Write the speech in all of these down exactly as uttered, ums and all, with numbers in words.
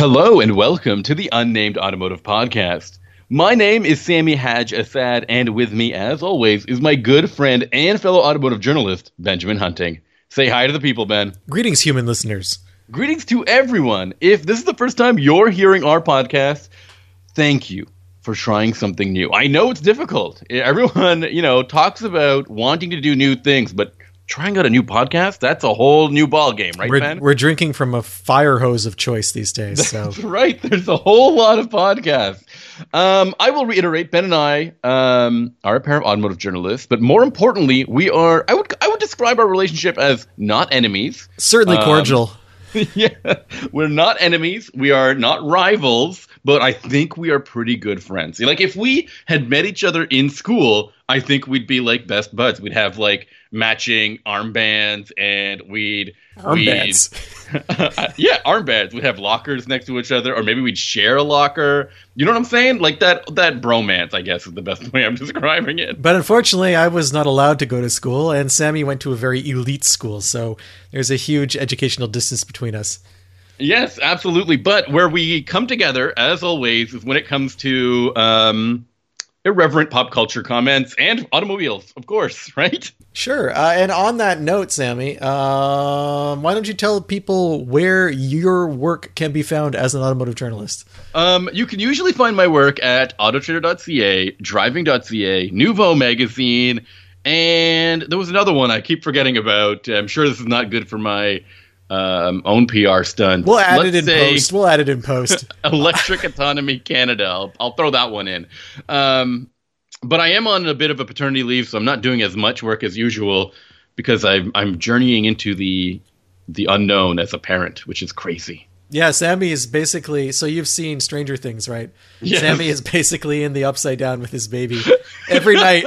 Hello and welcome to the Unnamed Automotive Podcast. My name is Sammy Haj Asad, and with me, as always, is my good friend and fellow automotive journalist, Benjamin Hunting. Say hi to the people, Ben. Greetings, human listeners. Greetings to everyone. If this is the first time you're hearing our podcast, thank you for trying something new. I know it's difficult. Everyone, you know, talks about wanting to do new things, but trying out a new podcast, that's a whole new ball game, right, we're, Ben? We're drinking from a fire hose of choice these days. That's so. Right. There's a whole lot of podcasts. Um, I will reiterate, Ben and I um, are a pair of automotive journalists, but more importantly, we are, I would I would describe our relationship as not enemies. Certainly cordial. Um, yeah. We're not enemies. We are not rivals, but I think we are pretty good friends. Like, if we had met each other in school, I think we'd be like best buds. We'd have like matching armbands, and we'd armbands. We'd, yeah, armbands. We'd have lockers next to each other, or maybe we'd share a locker. You know what I'm saying? Like that that bromance, I guess, is the best way I'm describing it. But unfortunately, I was not allowed to go to school, and Sammy went to a very elite school, so there's a huge educational distance between us. Yes, absolutely. But where we come together, as always, is when it comes to um, irreverent pop culture comments and automobiles, of course, right? Sure. Uh, and on that note, Sammy, um, why don't you tell people where your work can be found as an automotive journalist? Um, you can usually find my work at autotrader dot c a, driving dot c a, Nouveau Magazine, and there was another one I keep forgetting about. I'm sure this is not good for my um, own P R stunt. We'll add Let's it in post. We'll add it in post. Electric Autonomy Canada. I'll, I'll throw that one in. Um, But I am on a bit of a paternity leave, so I'm not doing as much work as usual because I'm, I'm journeying into the the unknown as a parent, which is crazy. Yeah, Sammy is basically – so you've seen Stranger Things, right? Yes. Sammy is basically in the upside down with his baby every night.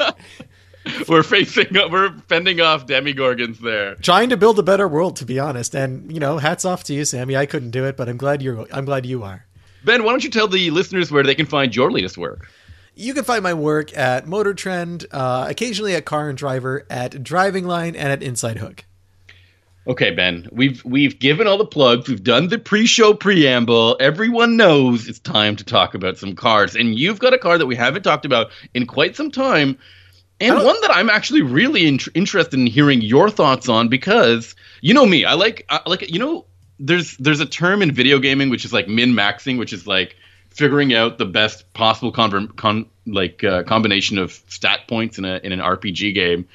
We're facing – we're fending off demigorgons there. Trying to build a better world, to be honest. And, you know, hats off to you, Sammy. I couldn't do it, but I'm glad you're, I'm glad you are. Ben, why don't you tell the listeners where they can find your latest work? You can find my work at Motor Trend, uh, occasionally at Car and Driver, at Driving Line, and at Inside Hook. Okay, Ben, we've we've given all the plugs. We've done the pre-show preamble. Everyone knows it's time to talk about some cars. And you've got a car that we haven't talked about in quite some time, and one that I'm actually really in- interested in hearing your thoughts on because, you know me, I like, I like you know, there's there's a term in video gaming which is like min-maxing, which is like figuring out the best possible con- con- like uh, combination of stat points in a in an R P G game.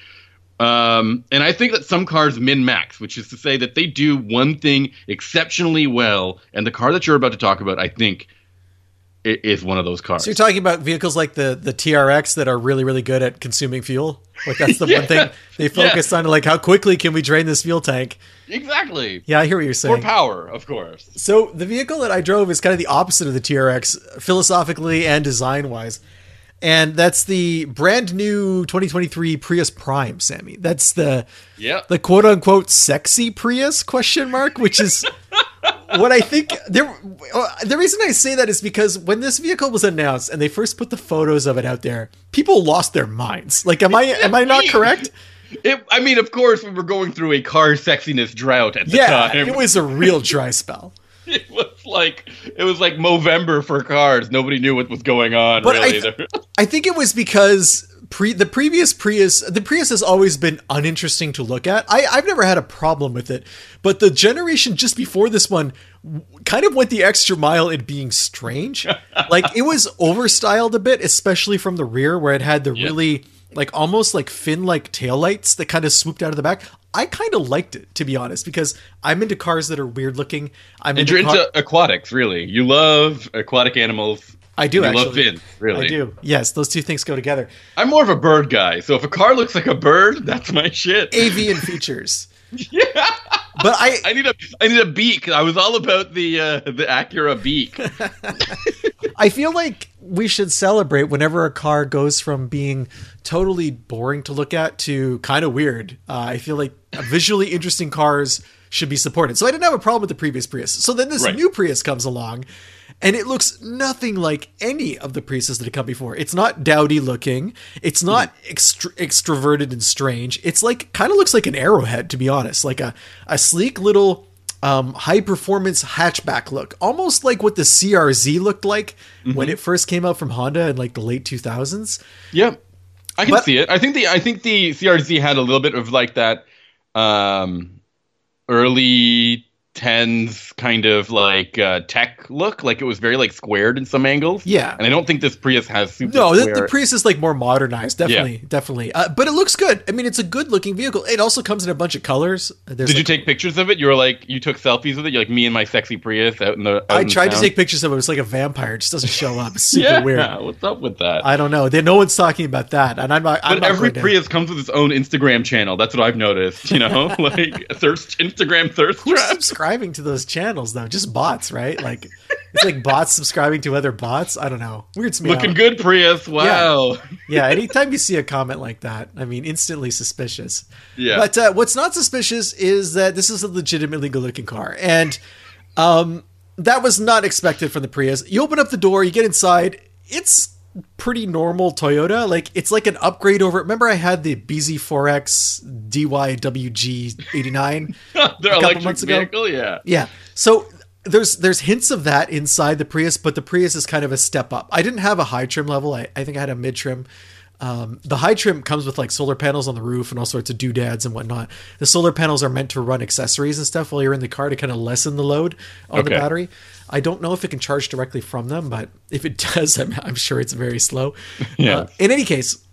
Um, and I think that some cars min-max, which is to say that they do one thing exceptionally well, and the car that you're about to talk about, I think, is one of those cars. So you're talking about vehicles like the the T R X that are really, really good at consuming fuel? Like that's the yeah, one thing they focus yeah. on, like how quickly can we drain this fuel tank? Exactly. Yeah, I hear what you're saying. More power, of course. So the vehicle that I drove is kind of the opposite of the T R X philosophically and design-wise. And that's the brand new twenty twenty-three Prius Prime, Sammy. That's the yeah. the quote-unquote sexy Prius question mark, which is what I think there, the reason I say that is because when this vehicle was announced and they first put the photos of it out there, people lost their minds. Like, am I, am I not correct? It, I mean, of course we were going through a car sexiness drought at the yeah, time. It was a real dry spell. It was like, it was like Movember for cars. Nobody knew what was going on. But really. I, th- I think it was because Pre, the previous Prius, the Prius has always been uninteresting to look at. I, I've never had a problem with it, but the generation just before this one w- kind of went the extra mile in being strange. Like it was overstyled a bit, especially from the rear where it had the yeah. really like almost like fin-like taillights that kind of swooped out of the back. I kind of liked it, to be honest, because I'm into cars that are weird looking. I'm and into you're into car- aquatics, really. You love aquatic animals. I do, you actually. Love Finn, really. I do. Yes, those two things go together. I'm more of a bird guy, so if a car looks like a bird, that's my shit. Avian features. Yeah. But I I need a I need a beak. I was all about the uh, the Acura beak. I feel like we should celebrate whenever a car goes from being totally boring to look at to kind of weird. Uh, I feel like visually interesting cars should be supported. So I didn't have a problem with the previous Prius. So then this right. new Prius comes along. And it looks nothing like any of the Priuses that had come before. It's not dowdy looking. It's not extra- extroverted and strange. It's like kind of looks like an Arrowhead, to be honest, like a, a sleek little um, high-performance hatchback look, almost like what the C R Z looked like mm-hmm. when it first came out from Honda in like the late two thousands. Yeah, I can but, see it. I think the I think the C R Z had a little bit of like that um, early tens kind of like uh, tech look, like it was very like squared in some angles. Yeah, and I don't think this Prius has super. No, the, the Prius is like more modernized, definitely, yeah. definitely. Uh, but it looks good. I mean, it's a good looking vehicle. It also comes in a bunch of colors. There's Did like, you take pictures of it? You were like, you took selfies with it. You're like, me and my sexy Prius out in the. Out I tried in the to take pictures of it. It's like a vampire. It just doesn't show up. It's super yeah, weird. Yeah, what's up with that? I don't know. They, no one's talking about that, and I'm not. But I'm not every Prius to... comes with its own Instagram channel. That's what I've noticed. You know, like thirst Instagram thirst trap. Subscribing to those channels though, just bots, right? Like it's like bots subscribing to other bots. I don't know. Weirds me Looking out. Good, Prius. Wow. Yeah. yeah. Anytime you see a comment like that, I mean, instantly suspicious. Yeah. But uh, what's not suspicious is that this is a legitimately good-looking car, and um, that was not expected from the Prius. You open up the door, you get inside. It's pretty normal Toyota. Like it's like an upgrade over. Remember, I had the B Z four X D Y W G eighty-nine. Their electric vehicle, yeah, yeah. So there's there's hints of that inside the Prius, but the Prius is kind of a step up. I didn't have a high trim level. I, I think I had a mid trim. Um, the high trim comes with like solar panels on the roof and all sorts of doodads and whatnot. The solar panels are meant to run accessories and stuff while you're in the car to kind of lessen the load on okay. the battery. I don't know if it can charge directly from them, but if it does, I'm, I'm sure it's very slow. Yeah. Uh, in any case,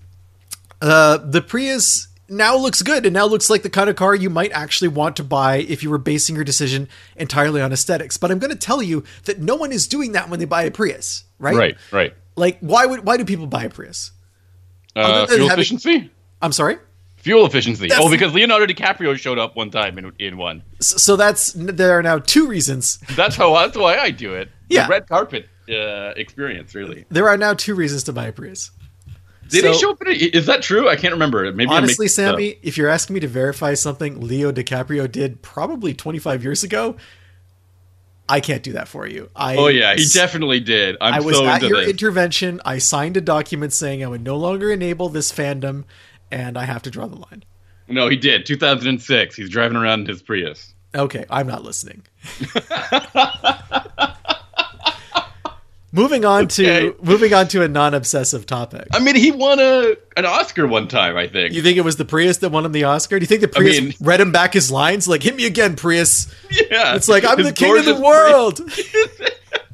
uh, the Prius now looks good and now looks like the kind of car you might actually want to buy if you were basing your decision entirely on aesthetics. But I'm going to tell you that no one is doing that when they buy a Prius, right? Right, right. Like, why would why do people buy a Prius? Uh, fuel having, efficiency? I'm sorry? Fuel efficiency. That's, oh, because Leonardo DiCaprio showed up one time in, in one. So that's there are now two reasons. That's how. That's why I do it. Yeah. The red carpet uh, experience, really. There are now two reasons to buy a Prius. Did so, he show up in a, is that true? I can't remember. Maybe honestly, Sammy, stuff. If you're asking me to verify something Leo DiCaprio did probably twenty-five years ago, I can't do that for you. I, oh, yeah, he definitely did. I'm I was so at into your this. intervention. I signed a document saying I would no longer enable this fandom, and I have to draw the line. No, he did. two thousand six. He's driving around in his Prius. Okay, I'm not listening. moving on okay. to moving on to a non-obsessive topic. I mean, he won a an Oscar one time, I think. You think it was the Prius that won him the Oscar? Do you think the Prius I mean, read him back his lines? Like, hit me again, Prius. Yeah. It's like, I'm the king of the world.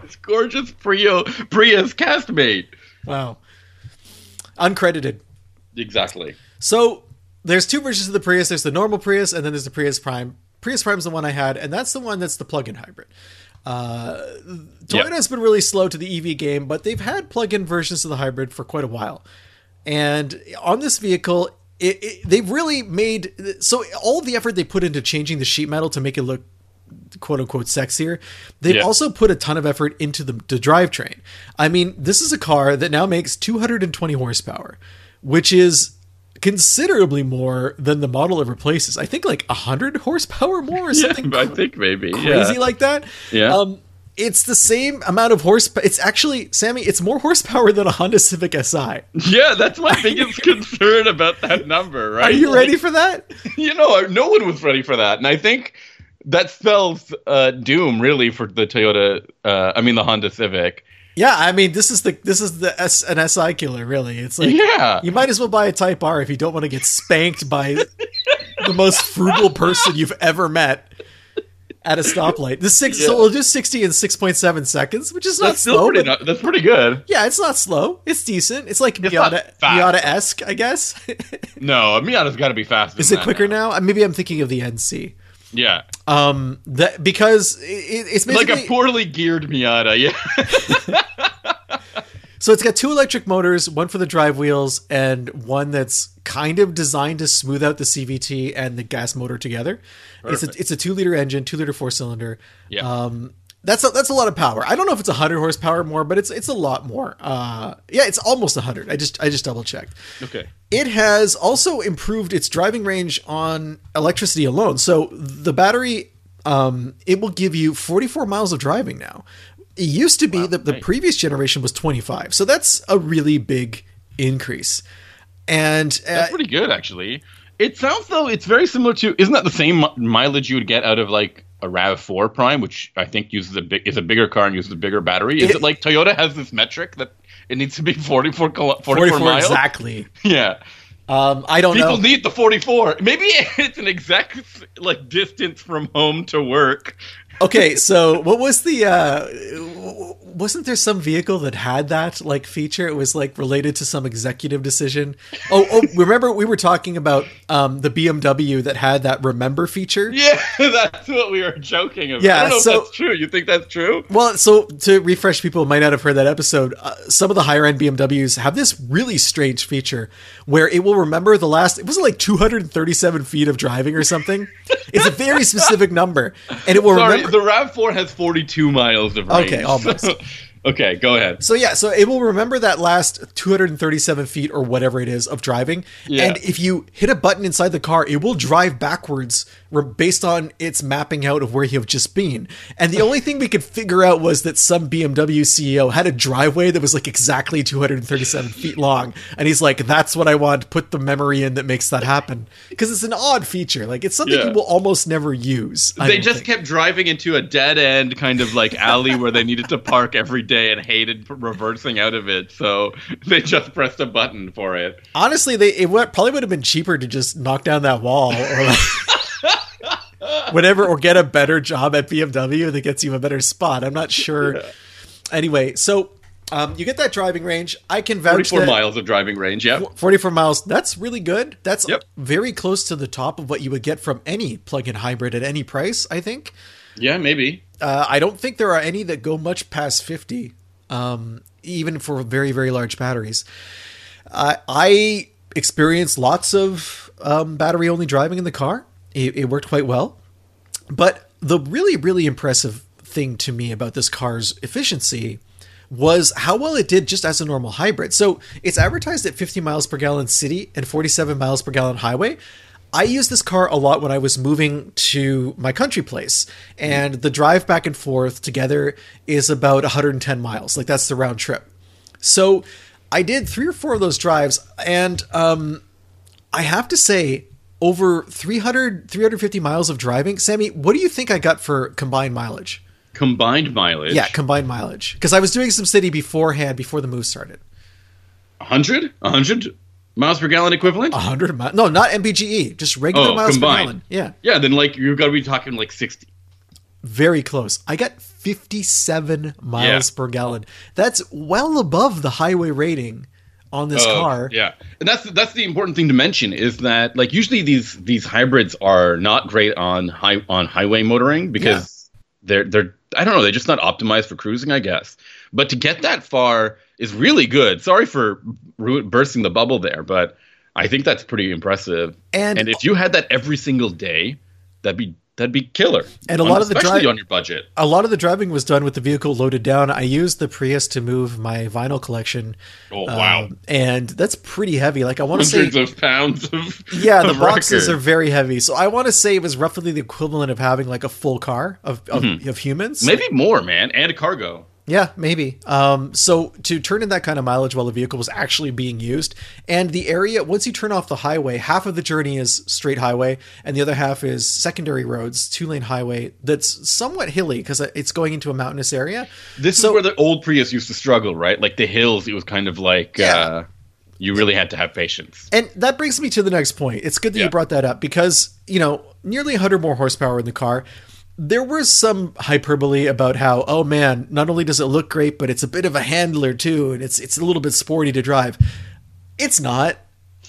His gorgeous Prius, Prius castmate. Wow. Uncredited. Exactly. So there's two versions of the Prius. There's the normal Prius, and then there's the Prius Prime. Prius Prime is the one I had, and that's the one that's the plug-in hybrid. Uh, Toyota has yep. been really slow to the E V game, but they've had plug-in versions of the hybrid for quite a while. And on this vehicle, it, it, they've really made so all the effort they put into changing the sheet metal to make it look "quote unquote" sexier. They've yeah. also put a ton of effort into the, the drivetrain. I mean, this is a car that now makes two hundred twenty horsepower, which is considerably more than the model it replaces. I think like one hundred horsepower more or something. Yeah, I think maybe crazy yeah. like that. Yeah. Um, it's the same amount of horsepower. It's actually, Sammy, it's more horsepower than a Honda Civic S I. Yeah, that's my biggest concern about that number, right? Are you like, ready for that? You know, no one was ready for that. And I think that spells uh, doom really for the Toyota, uh, I mean the Honda Civic. Yeah, I mean, this is the this is the S, an S I killer, really. It's like yeah. you might as well buy a Type R if you don't want to get spanked by the most frugal person you've ever met at a stoplight. The six, yeah. so we'll do sixty in six point seven seconds, which is not that's slow. Pretty, but, that's pretty good. Yeah, it's not slow. It's decent. It's like it's Miata Miata-esque, I guess. No, Miata's got to be faster. Is than it quicker now? now? Maybe I'm thinking of the N C. Yeah. Um. That because it, it's basically like a poorly geared Miata. Yeah. So it's got two electric motors, one for the drive wheels, and one that's kind of designed to smooth out the C V T and the gas motor together. Perfect. It's a it's a two liter engine, two liter four cylinder. Yeah. Um. That's a, that's a lot of power. I don't know if it's one hundred horsepower more, but it's it's a lot more. Uh, yeah, it's almost one hundred. I just I just double checked. Okay. It has also improved its driving range on electricity alone. So the battery, um, it will give you forty-four miles of driving now. It used to be wow, that the nice. previous generation was twenty-five. So that's a really big increase. And uh, that's pretty good, actually. It sounds though it's very similar to. Isn't that the same mileage you would get out of like a RAV four Prime, which I think uses a big, is a bigger car and uses a bigger battery. Is it, it like Toyota has this metric that it needs to be forty-four, forty-four, forty-four miles? Exactly. Yeah. Um, I don't People know. People need the forty-four. Maybe it's an exact like distance from home to work. Okay, so what was the uh, wasn't there some vehicle that had that like feature? It was like related to some executive decision. Oh, oh remember we were talking about um, the B M W that had that remember feature? Yeah, that's what we were joking about. Yeah, I don't know so, if that's true. You think that's true? Well, so to refresh people who might not have heard that episode, uh, some of the higher end B M Ws have this really strange feature where it will remember the last, it wasn't like two hundred thirty-seven feet of driving or something. It's a very specific number, and it will Sorry. remember. The RAV four has forty-two miles of range. Okay, almost. Okay, go ahead. So yeah, so it will remember that last two hundred thirty-seven feet or whatever it is of driving. Yeah. And if you hit a button inside the car, it will drive backwards based on its mapping out of where you've just been. And the only thing we could figure out was that some B M W C E O had a driveway that was like exactly two hundred thirty-seven feet long. And he's like, that's what I want. Put the memory in that makes that happen. Because it's an odd feature. Like it's something yeah. you will almost never use. I they just think. kept driving into a dead end kind of like alley where they needed to park every day and hated reversing out of it. So they just pressed a button for it. Honestly, they it would, probably would have been cheaper to just knock down that wall or like... Whatever, or get a better job at B M W that gets you a better spot. I'm not sure. Yeah. Anyway, so um, you get that driving range. I can vouch forty-four that miles of driving range, yeah. forty-four miles. That's really good. That's yep. very close to the top of what you would get from any plug-in hybrid at any price, I think. Yeah, maybe. Uh, I don't think there are any that go much past fifty, um, even for very, very large batteries. Uh, I experienced lots of um, battery-only driving in the car. It, it worked quite well. But the really, really impressive thing to me about this car's efficiency was how well it did just as a normal hybrid. So it's advertised at fifty miles per gallon city and forty-seven miles per gallon highway. I used this car a lot when I was moving to my country place, and the drive back and forth together is about one hundred ten miles. Like that's the round trip. So I did three or four of those drives. And um, I have to say, over three hundred, three hundred fifty miles of driving. Sammy, what do you think I got for combined mileage? Combined mileage? Yeah, combined mileage. Because I was doing some city beforehand, before the move started. one hundred? one hundred miles per gallon equivalent? one hundred miles. No, not M P G E. Just regular oh, miles combined. per gallon. Yeah. Yeah, then like you've got to be talking like sixty. Very close. I got fifty-seven miles yeah. per gallon. That's well above the highway rating on this uh, car. Yeah. And that's that's the important thing to mention is that like usually these these hybrids are not great on high on highway motoring because yeah. they're they're I don't know, they're just not optimized for cruising, I guess. But to get that far is really good. Sorry for ru- bursting the bubble there, but I think that's pretty impressive. And, and if you had that every single day, that'd be That'd be killer. And a lot of the driving on your budget. A lot of the driving was done with the vehicle loaded down. I used the Prius to move my vinyl collection. Oh wow! Um, and that's pretty heavy. Like I want to say hundreds of pounds of yeah. The boxes are very heavy. So I want to say it was roughly the equivalent of having like a full car of of, mm-hmm. of humans. Maybe more, man, and cargo. Yeah, maybe. Um, so to turn in that kind of mileage while the vehicle was actually being used, and the area, once you turn off the highway, half of the journey is straight highway and the other half is secondary roads, two lane highway that's somewhat hilly because it's going into a mountainous area. This so, is where the old Prius used to struggle, right? Like the hills, it was kind of like yeah. uh, you really had to have patience. And that brings me to the next point. It's good that yeah. you brought that up because, you know, nearly one hundred more horsepower in the car. There was some hyperbole about how, oh man, not only does it look great, but it's a bit of a handler too. And it's, it's a little bit sporty to drive. It's not,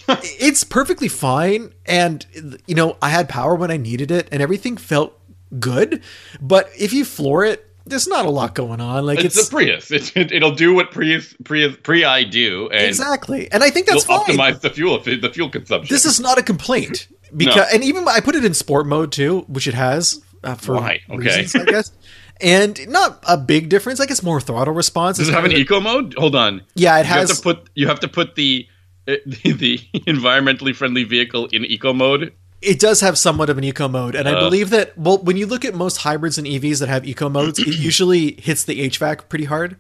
it's perfectly fine. And you know, I had power when I needed it and everything felt good, but if you floor it, there's not a lot going on. Like it's, it's a Prius. It's, it, it'll do what Prius, Prius, Pri do. And exactly. And I think that's fine. Optimize the fuel, the fuel consumption. This is not a complaint because, no. and even I put it in sport mode too, which it has. Uh, for Why? Okay. reasons, I guess. And not a big difference. I guess more throttle response. Does it have an eco mode? Hold on. Yeah, it has. You have to put, you have to put the, the the environmentally friendly vehicle in eco mode. It does have somewhat of an eco mode. And uh, I believe that, well, when you look at most hybrids and E Vs that have eco modes, it usually hits the H V A C pretty hard.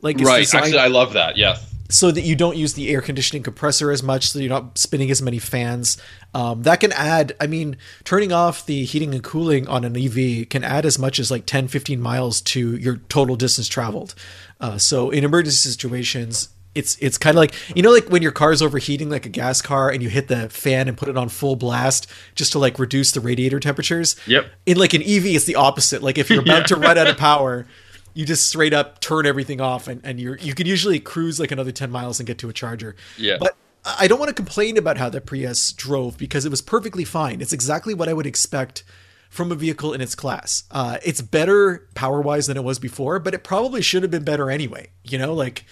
Like it's Right. Designed, Actually, I love that. Yes. so that you don't use the air conditioning compressor as much, so you're not spinning as many fans. Um, that can add, I mean, turning off the heating and cooling on an E V can add as much as like ten, fifteen miles to your total distance traveled. Uh, so in emergency situations, it's it's kind of like, you know, like when your car's overheating like a gas car and you hit the fan and put it on full blast just to like reduce the radiator temperatures. Yep. In like an E V, it's the opposite. Like if you're about yeah. to run out of power, you just straight up turn everything off, and, and you're, you can usually cruise like another ten miles and get to a charger. Yeah. But I don't want to complain about how the Prius drove because it was perfectly fine. It's exactly what I would expect from a vehicle in its class. Uh, it's better power-wise than it was before, but it probably should have been better anyway. You know, like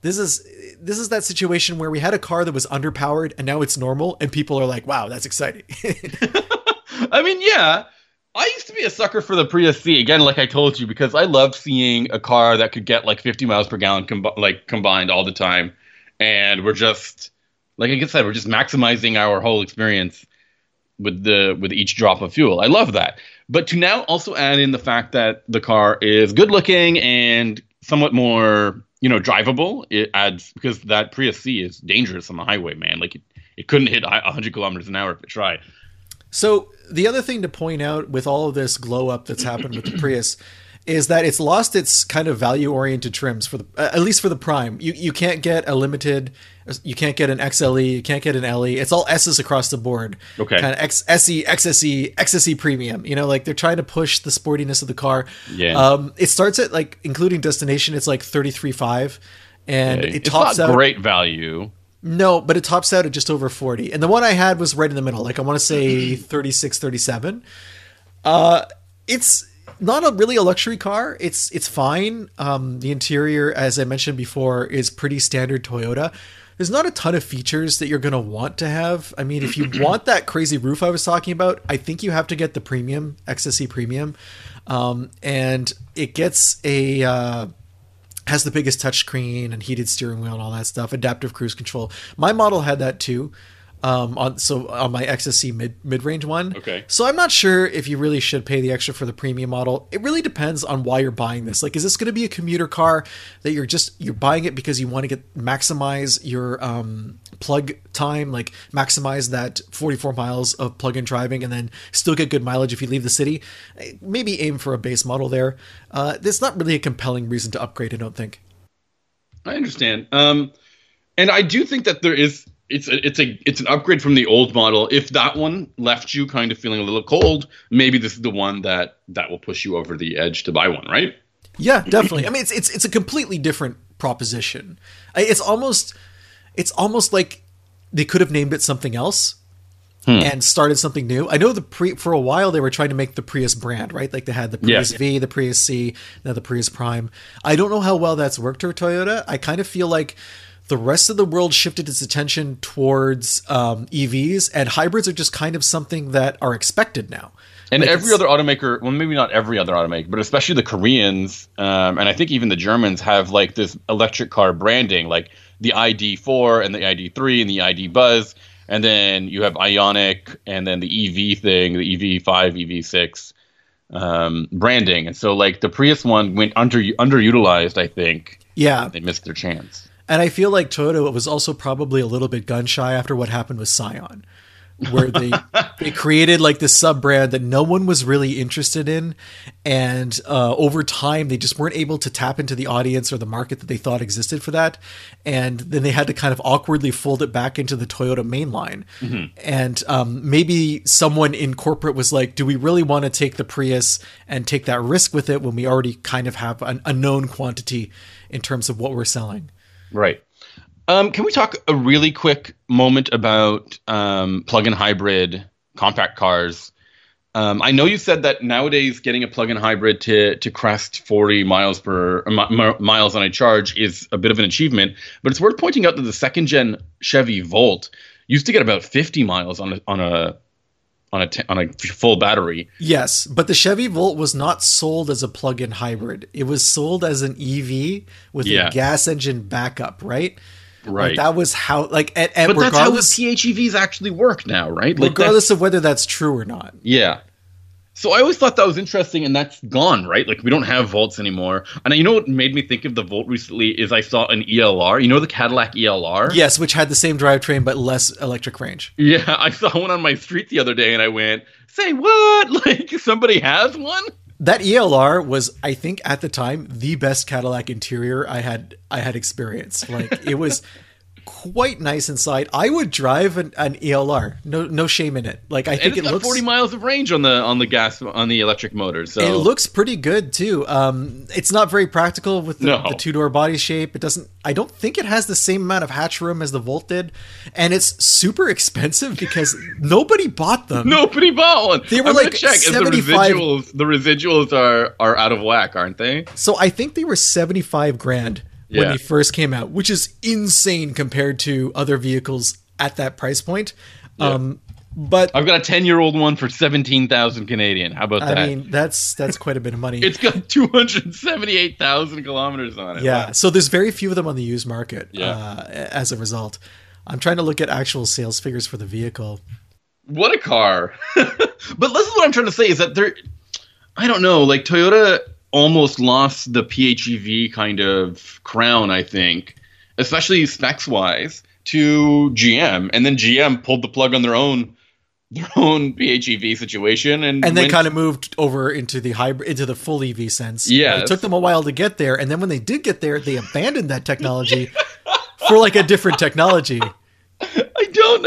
this is, this is that situation where we had a car that was underpowered and now it's normal and people are like, wow, that's exciting. I mean, yeah. I used to be a sucker for the Prius C, again, like I told you, because I loved seeing a car that could get like fifty miles per gallon com- like combined all the time. And we're just, like I said, we're just maximizing our whole experience with the with each drop of fuel. I love that. But to now also add in the fact that the car is good looking and somewhat more, you know, drivable, it adds, because that Prius C is dangerous on the highway, man. Like it, it couldn't hit one hundred kilometers an hour if it tried. So the other thing to point out with all of this glow up that's happened with the Prius is that it's lost its kind of value oriented trims for the, at least for the Prime. You you can't get a limited, you can't get an X L E, you can't get an L E. It's all S's across the board. Okay. Kind of X, S E, X S E, X S E Premium. You know, like they're trying to push the sportiness of the car. Yeah. Um, it starts at like, including destination, it's like thirty-three five, and okay. it tops out. It's not great value. No, but it tops out at just over forty. And the one I had was right in the middle. Like I want to say thirty-six, thirty-seven. Uh, it's not a really a luxury car. It's, it's fine. Um, the interior, as I mentioned before, is pretty standard Toyota. There's not a ton of features that you're going to want to have. I mean, if you want that crazy roof I was talking about, I think you have to get the premium, X S E Premium. Um, and it gets a, uh, has the biggest touchscreen and heated steering wheel and all that stuff, adaptive cruise control. My model had that too, um, on so on my X S E mid mid-range one. Okay. So I'm not sure if you really should pay the extra for the premium model. It really depends on why you're buying this. Like, is this going to be a commuter car that you're just you're buying it because you want to get maximize your um, plug time, like maximize that forty-four miles of plug-in driving and then still get good mileage if you leave the city? Maybe aim for a base model there. Uh, there's not really a compelling reason to upgrade, I don't think. I understand. Um, and I do think that there is, it's a, it's a, it's an upgrade from the old model. If that one left you kind of feeling a little cold, maybe this is the one that, that will push you over the edge to buy one, right? Yeah, definitely. I mean, it's, it's, it's a completely different proposition. It's almost, it's almost like they could have named it something else hmm. and started something new. I know the Pri- for a while they were trying to make the Prius brand, right? Like they had the Prius yeah. V, the Prius C, now the Prius Prime. I don't know how well that's worked for Toyota. I kind of feel like the rest of the world shifted its attention towards um, E Vs, and hybrids are just kind of something that are expected now. And like every other automaker, well, maybe not every other automaker, but especially the Koreans, um, and I think even the Germans have like this electric car branding, like the I D four and the I D three and the I D Buzz, and then you have Ionic, and then the E V thing, the E V five, E V six um, branding. And so, like the Prius one went under underutilized, I think. Yeah, they missed their chance. And I feel like Toyota was also probably a little bit gun shy after what happened with Scion, where they they created like this sub brand that no one was really interested in, and uh, over time they just weren't able to tap into the audience or the market that they thought existed for that, and then they had to kind of awkwardly fold it back into the Toyota mainline. Mm-hmm. And um, maybe someone in corporate was like, "Do we really want to take the Prius and take that risk with it when we already kind of have an, a known quantity in terms of what we're selling?" Right. Um, can we talk a really quick moment about um, plug-in hybrid compact cars? Um, I know you said that nowadays getting a plug-in hybrid to to crest forty miles per mi- miles on a charge is a bit of an achievement, but it's worth pointing out that the second-gen Chevy Volt used to get about fifty miles on a on a on a t- on a full battery. Yes, but the Chevy Volt was not sold as a plug-in hybrid. It was sold as an E V with yeah. a gas engine backup, right? Right. Like that was how, like, at, at but that's how the P H E Vs actually work now, right? Like regardless of whether that's true or not. Yeah. So I always thought that was interesting, and that's gone, right? Like, we don't have Volts anymore. And you know what made me think of the Volt recently is I saw an E L R. You know the Cadillac E L R? Yes, which had the same drivetrain but less electric range. Yeah, I saw one on my street the other day, and I went, say what? Like, somebody has one? That E L R was, I think, at the time, the best Cadillac interior I had I had experienced. Like, it was quite nice inside. I would drive an, an E L R. No, no shame in it. Like, I think it looks, and it's got forty miles of range on the on the gas on the electric motor. So it looks pretty good too. Um, it's not very practical with the, no. the two door body shape. It doesn't. I don't think it has the same amount of hatch room as the Volt did, and it's super expensive because nobody bought them. Nobody bought one. They were I'm like check. seventy-five. The residuals, the residuals are are out of whack, aren't they? So I think they were seventy-five grand. When yeah. they first came out, which is insane compared to other vehicles at that price point. Yeah. Um, but I've got a ten-year-old one for seventeen thousand Canadian. How about I that? I mean, that's that's quite a bit of money. It's got two hundred seventy-eight thousand kilometers on it. Yeah, wow. So there's very few of them on the used market yeah. uh, as a result. I'm trying to look at actual sales figures for the vehicle. What a car. But this is what I'm trying to say is that there, I don't know, like Toyota almost lost the P H E V kind of crown, I think, especially specs-wise, to G M. And then G M pulled the plug on their own their own P H E V situation. And, and they kind of moved over into the hybrid, into the full E V sense. Yeah. It took them a while to get there. And then when they did get there, they abandoned that technology for like a different technology. I don't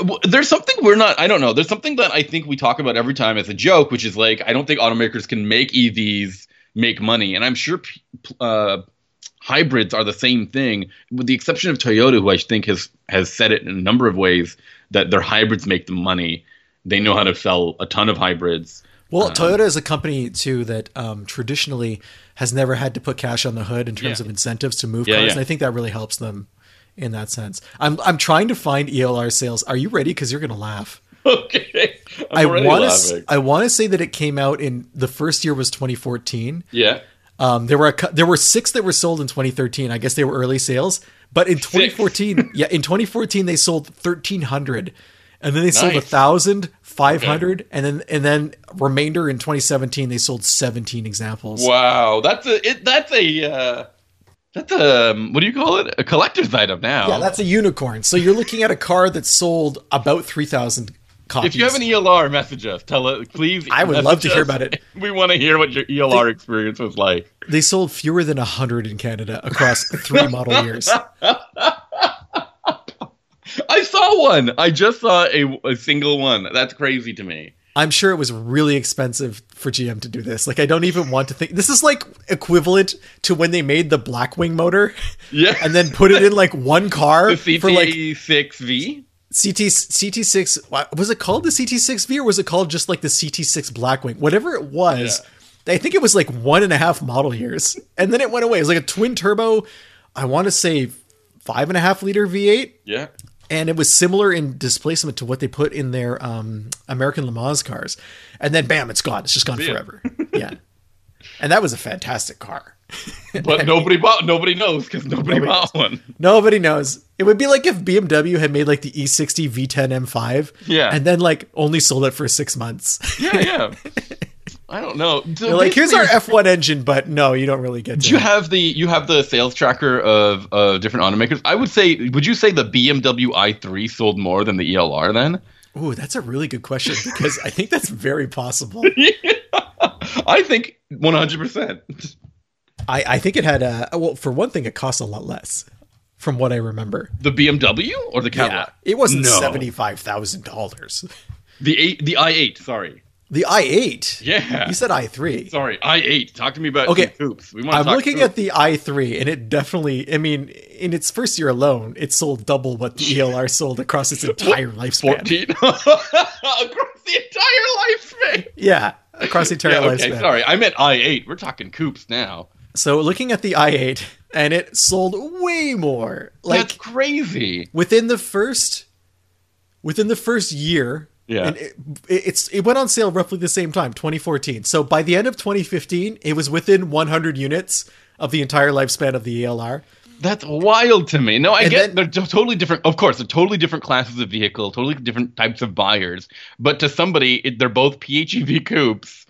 know. There's something we're not, I don't know. There's something that I think we talk about every time as a joke, which is like, I don't think automakers can make E Vs make money. And I'm sure uh, hybrids are the same thing, with the exception of Toyota, who I think has, has said it in a number of ways that their hybrids make them money. They know how to sell a ton of hybrids. Well, um, Toyota is a company, too, that um, traditionally has never had to put cash on the hood in terms yeah. of incentives to move yeah, cars. Yeah. And I think that really helps them in that sense. I'm I'm trying to find E L R sales. Are you ready? Because you're going to laugh. Okay. I'm I want to I want to say that it came out in the first year was twenty fourteen. Yeah. Um. There were a, there were six that were sold in twenty thirteen. I guess they were early sales. But in twenty fourteen, yeah, in twenty fourteen they sold thirteen hundred, and then they nice. sold one thousand five hundred, okay. and then and then remainder in twenty seventeen they sold seventeen examples. Wow, that's a it, that's a. Uh... That's a, um, what do you call it? A collector's item now. Yeah, that's a unicorn. So you're looking at a car that sold about three thousand copies. If you have an E L R, message us. Tell us, please. I would love to us. hear about it. We want to hear what your E L R they, experience was like. They sold fewer than one hundred in Canada across three model years. I saw one. I just saw a, a single one. That's crazy to me. I'm sure it was really expensive for G M to do this. Like, I don't even want to think. This is like equivalent to when they made the Blackwing motor, yeah, and then put it in like one car. The for like C T six V. C T C T six. Was it called the C T six V or was it called just like the C T six Blackwing? Whatever it was, yeah. I think it was like one and a half model years, and then it went away. It was like a twin turbo. I want to say five and a half liter V eight. Yeah. And it was similar in displacement to what they put in their um, American Le Mans cars. And then, bam, it's gone. It's just gone yeah. forever. Yeah. And that was a fantastic car. But nobody mean, bought, nobody knows because nobody, nobody bought knows. one. Nobody knows. It would be like if B M W had made like the E sixty V ten M five. Yeah. And then like only sold it for six months. Yeah, yeah. I don't know. So like, here's our F one engine, but no, you don't really get to. You it. have the you have the sales tracker of uh, different automakers. I would say, would you say the B M W i three sold more than the E L R then? Ooh, that's a really good question because I think that's very possible. Yeah. I think one hundred percent. I, I think it had a well, for one thing, it cost a lot less from what I remember. The B M W or the Cadillac? Yeah, it wasn't no. seventy-five thousand dollars. The eight, the i eight, sorry. The i eight? Yeah. You said i three. Sorry, i eight. Talk to me about okay. oops. We want I'm to talk looking oops. at the i three, and it definitely, I mean, in its first year alone, it sold double what the E L R sold across its entire lifespan. fourteen? Across the entire lifespan? Yeah, across the entire yeah, okay, lifespan. Sorry, I meant i eight. We're talking coupes now. So looking at the i eight, and it sold way more. Like, that's crazy. Within the first, within the first year... Yeah, and it, it's it went on sale roughly the same time, twenty fourteen. So by the end of twenty fifteen, it was within one hundred units of the entire lifespan of the E L R. That's wild to me. No, I and get then, they're totally different. Of course, they're totally different classes of vehicle, totally different types of buyers. But to somebody, it, they're both P H E V coupes.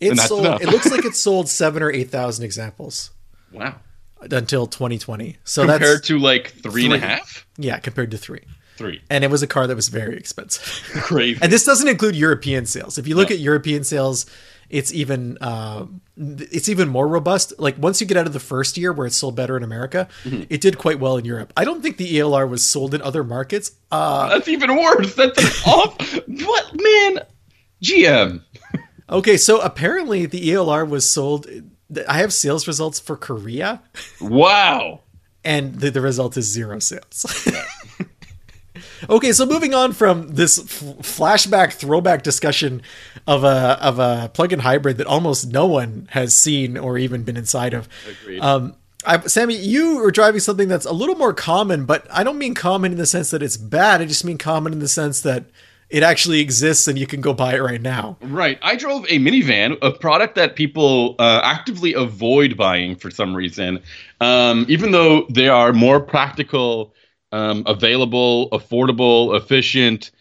It sold. It looks like it sold seven or eight thousand examples. Wow. Until twenty twenty. So compared that's to like three, three and a half. Yeah, compared to three. Three. And it was a car that was very expensive. Crazy. And this doesn't include European sales. If you look no. at European sales, it's even uh, it's even more robust. Like once you get out of the first year where it sold better in America, mm-hmm. it did quite well in Europe. I don't think the E L R was sold in other markets. Uh, That's even worse. That's off. What, man? G M. Okay, so apparently the E L R was sold. I have sales results for Korea. Wow. And the, the result is zero sales. Okay, so moving on from this f- flashback, throwback discussion of a of a plug-in hybrid that almost no one has seen or even been inside of. Agreed. Um, I, Sammy, you are driving something that's a little more common, but I don't mean common in the sense that it's bad. I just mean common in the sense that it actually exists and you can go buy it right now. Right. I drove a minivan, a product that people uh, actively avoid buying for some reason, um, even though they are more practical. Um, available, affordable, efficient,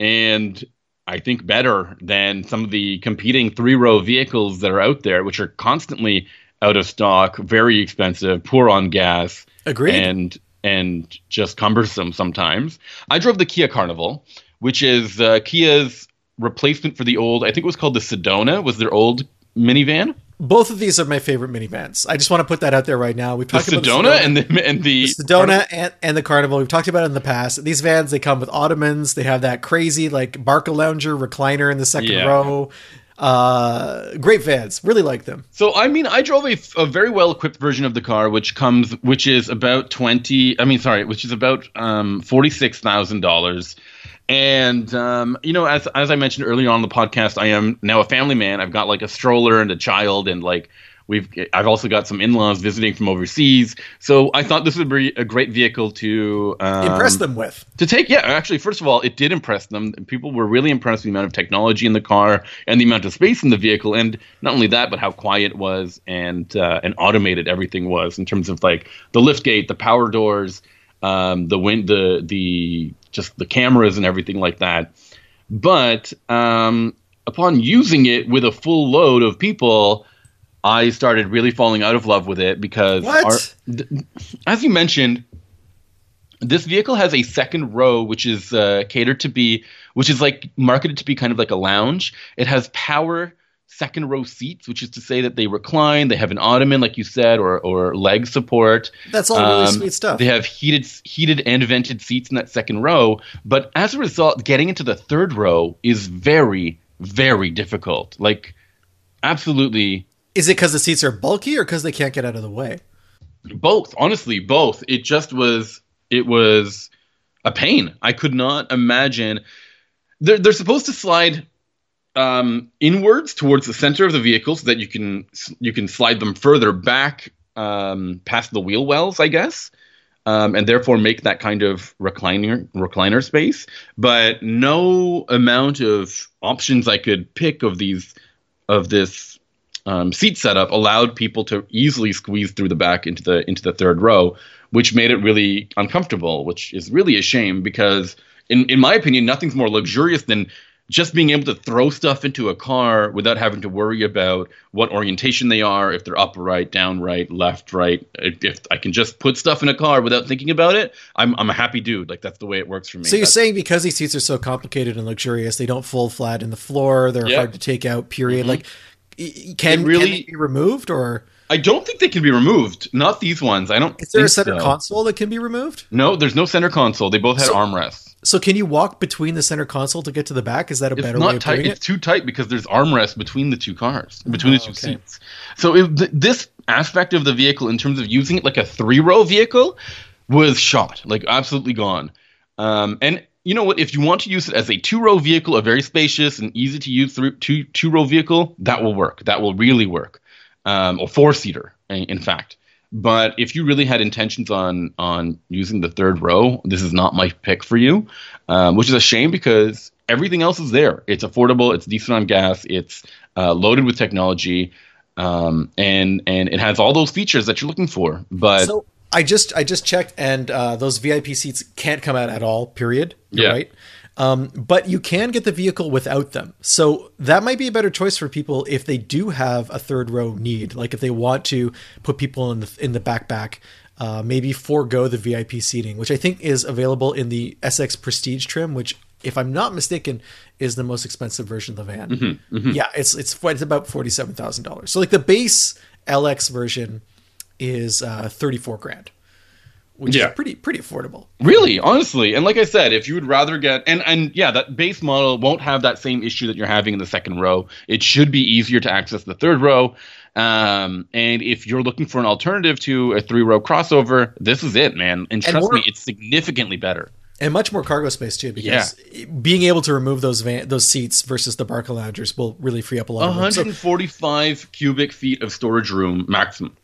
and I think better than some of the competing three-row vehicles that are out there, which are constantly out of stock, very expensive, poor on gas, Agreed. and and just cumbersome sometimes. I drove the Kia Carnival, which is uh, Kia's replacement for the old, I think it was called the Sedona, was their old minivan. Both of these are my favorite minivans. I just want to put that out there right now. We've talked the Sedona about Sedona and the, and the, the Sedona and, and the Carnival. We've talked about it in the past. These vans, they come with ottomans. They have that crazy like Barca lounger recliner in the second yeah. row. Uh, great vans. Really like them. So I mean, I drove a, a very well equipped version of the car, which comes, which is about twenty. I mean, sorry, which is about um, forty six thousand dollars. And, um, you know, as as I mentioned earlier on the podcast, I am now a family man. I've got like a stroller and a child, and like we've I've also got some in-laws visiting from overseas. So I thought this would be a great vehicle to um, impress them with. To take, yeah. Actually, first of all, it did impress them. People were really impressed with the amount of technology in the car and the amount of space in the vehicle, and not only that, but how quiet it was and uh, and automated everything was in terms of like the liftgate, the power doors, um, the wind, the the. just the cameras and everything like that. But um, upon using it with a full load of people, I started really falling out of love with it because, our, th- as you mentioned, this vehicle has a second row, which is uh, catered to be, which is like marketed to be kind of like a lounge. It has power second row seats, which is to say that they recline, they have an ottoman, like you said, or or leg support. That's all um, really sweet stuff. They have heated heated and vented seats in that second row. But as a result, getting into the third row is very, very difficult. Like, absolutely. Is it because the seats are bulky or because they can't get out of the way? Both. Honestly, both. It just was, it was a pain. I could not imagine. They're, they're supposed to slide Um, inwards towards the center of the vehicle so that you can you can slide them further back um, past the wheel wells, I guess, um, and therefore make that kind of recliner recliner space. But no amount of options I could pick of these of this um, seat setup allowed people to easily squeeze through the back into the into the third row, which made it really uncomfortable, which is really a shame because in in my opinion, nothing's more luxurious than just being able to throw stuff into a car without having to worry about what orientation they are, if they're up right, down right, left right. If I can just put stuff in a car without thinking about it, I'm I'm a happy dude. Like, that's the way it works for me. So you're that's- saying because these seats are so complicated and luxurious, they don't fold flat in the floor, they're yep. hard to take out, period. Mm-hmm. Like, can, really, can they be removed or... I don't think they can be removed. Not these ones. I don't. Is there think a center so. console that can be removed? No, there's no center console. They both had so, armrests. So can you walk between the center console to get to the back? Is that a it's better not way of tight. doing it's it? It's too tight because there's armrests between the two cars, between oh, the two okay. seats. So it, th- this aspect of the vehicle, in terms of using it like a three-row vehicle, was shot. Like, absolutely gone. Um, and you know what? If you want to use it as a two-row vehicle, a very spacious and easy-to-use th- two, two-row vehicle, that will work. That will really work. Um, or four-seater, in fact. But if you really had intentions on on using the third row, this is not my pick for you, um, which is a shame because everything else is there. It's affordable. It's decent on gas. It's uh, loaded with technology. Um, and, and it has all those features that you're looking for. But so I just I just checked, and uh, those V I P seats can't come out at all, period. You're yeah. right. Um, but you can get the vehicle without them. So that might be a better choice for people if they do have a third row need, like if they want to put people in the in the backpack, uh, maybe forego the V I P seating, which I think is available in the S X Prestige trim, which, if I'm not mistaken, is the most expensive version of the van. Mm-hmm, mm-hmm. Yeah, it's it's it's about forty-seven thousand dollars. So like the base L X version is uh, thirty-four grand. Which yeah. is pretty pretty affordable. Really, honestly. And like I said, if you would rather get... And, and yeah, that base model won't have that same issue that you're having in the second row. It should be easier to access the third row. Um, and if you're looking for an alternative to a three-row crossover, this is it, man. And trust and more, me, it's significantly better. And much more cargo space, too, because yeah. being able to remove those van, those seats versus the Barca Loungers will really free up a lot of room. one hundred forty-five so, cubic feet of storage room maximum.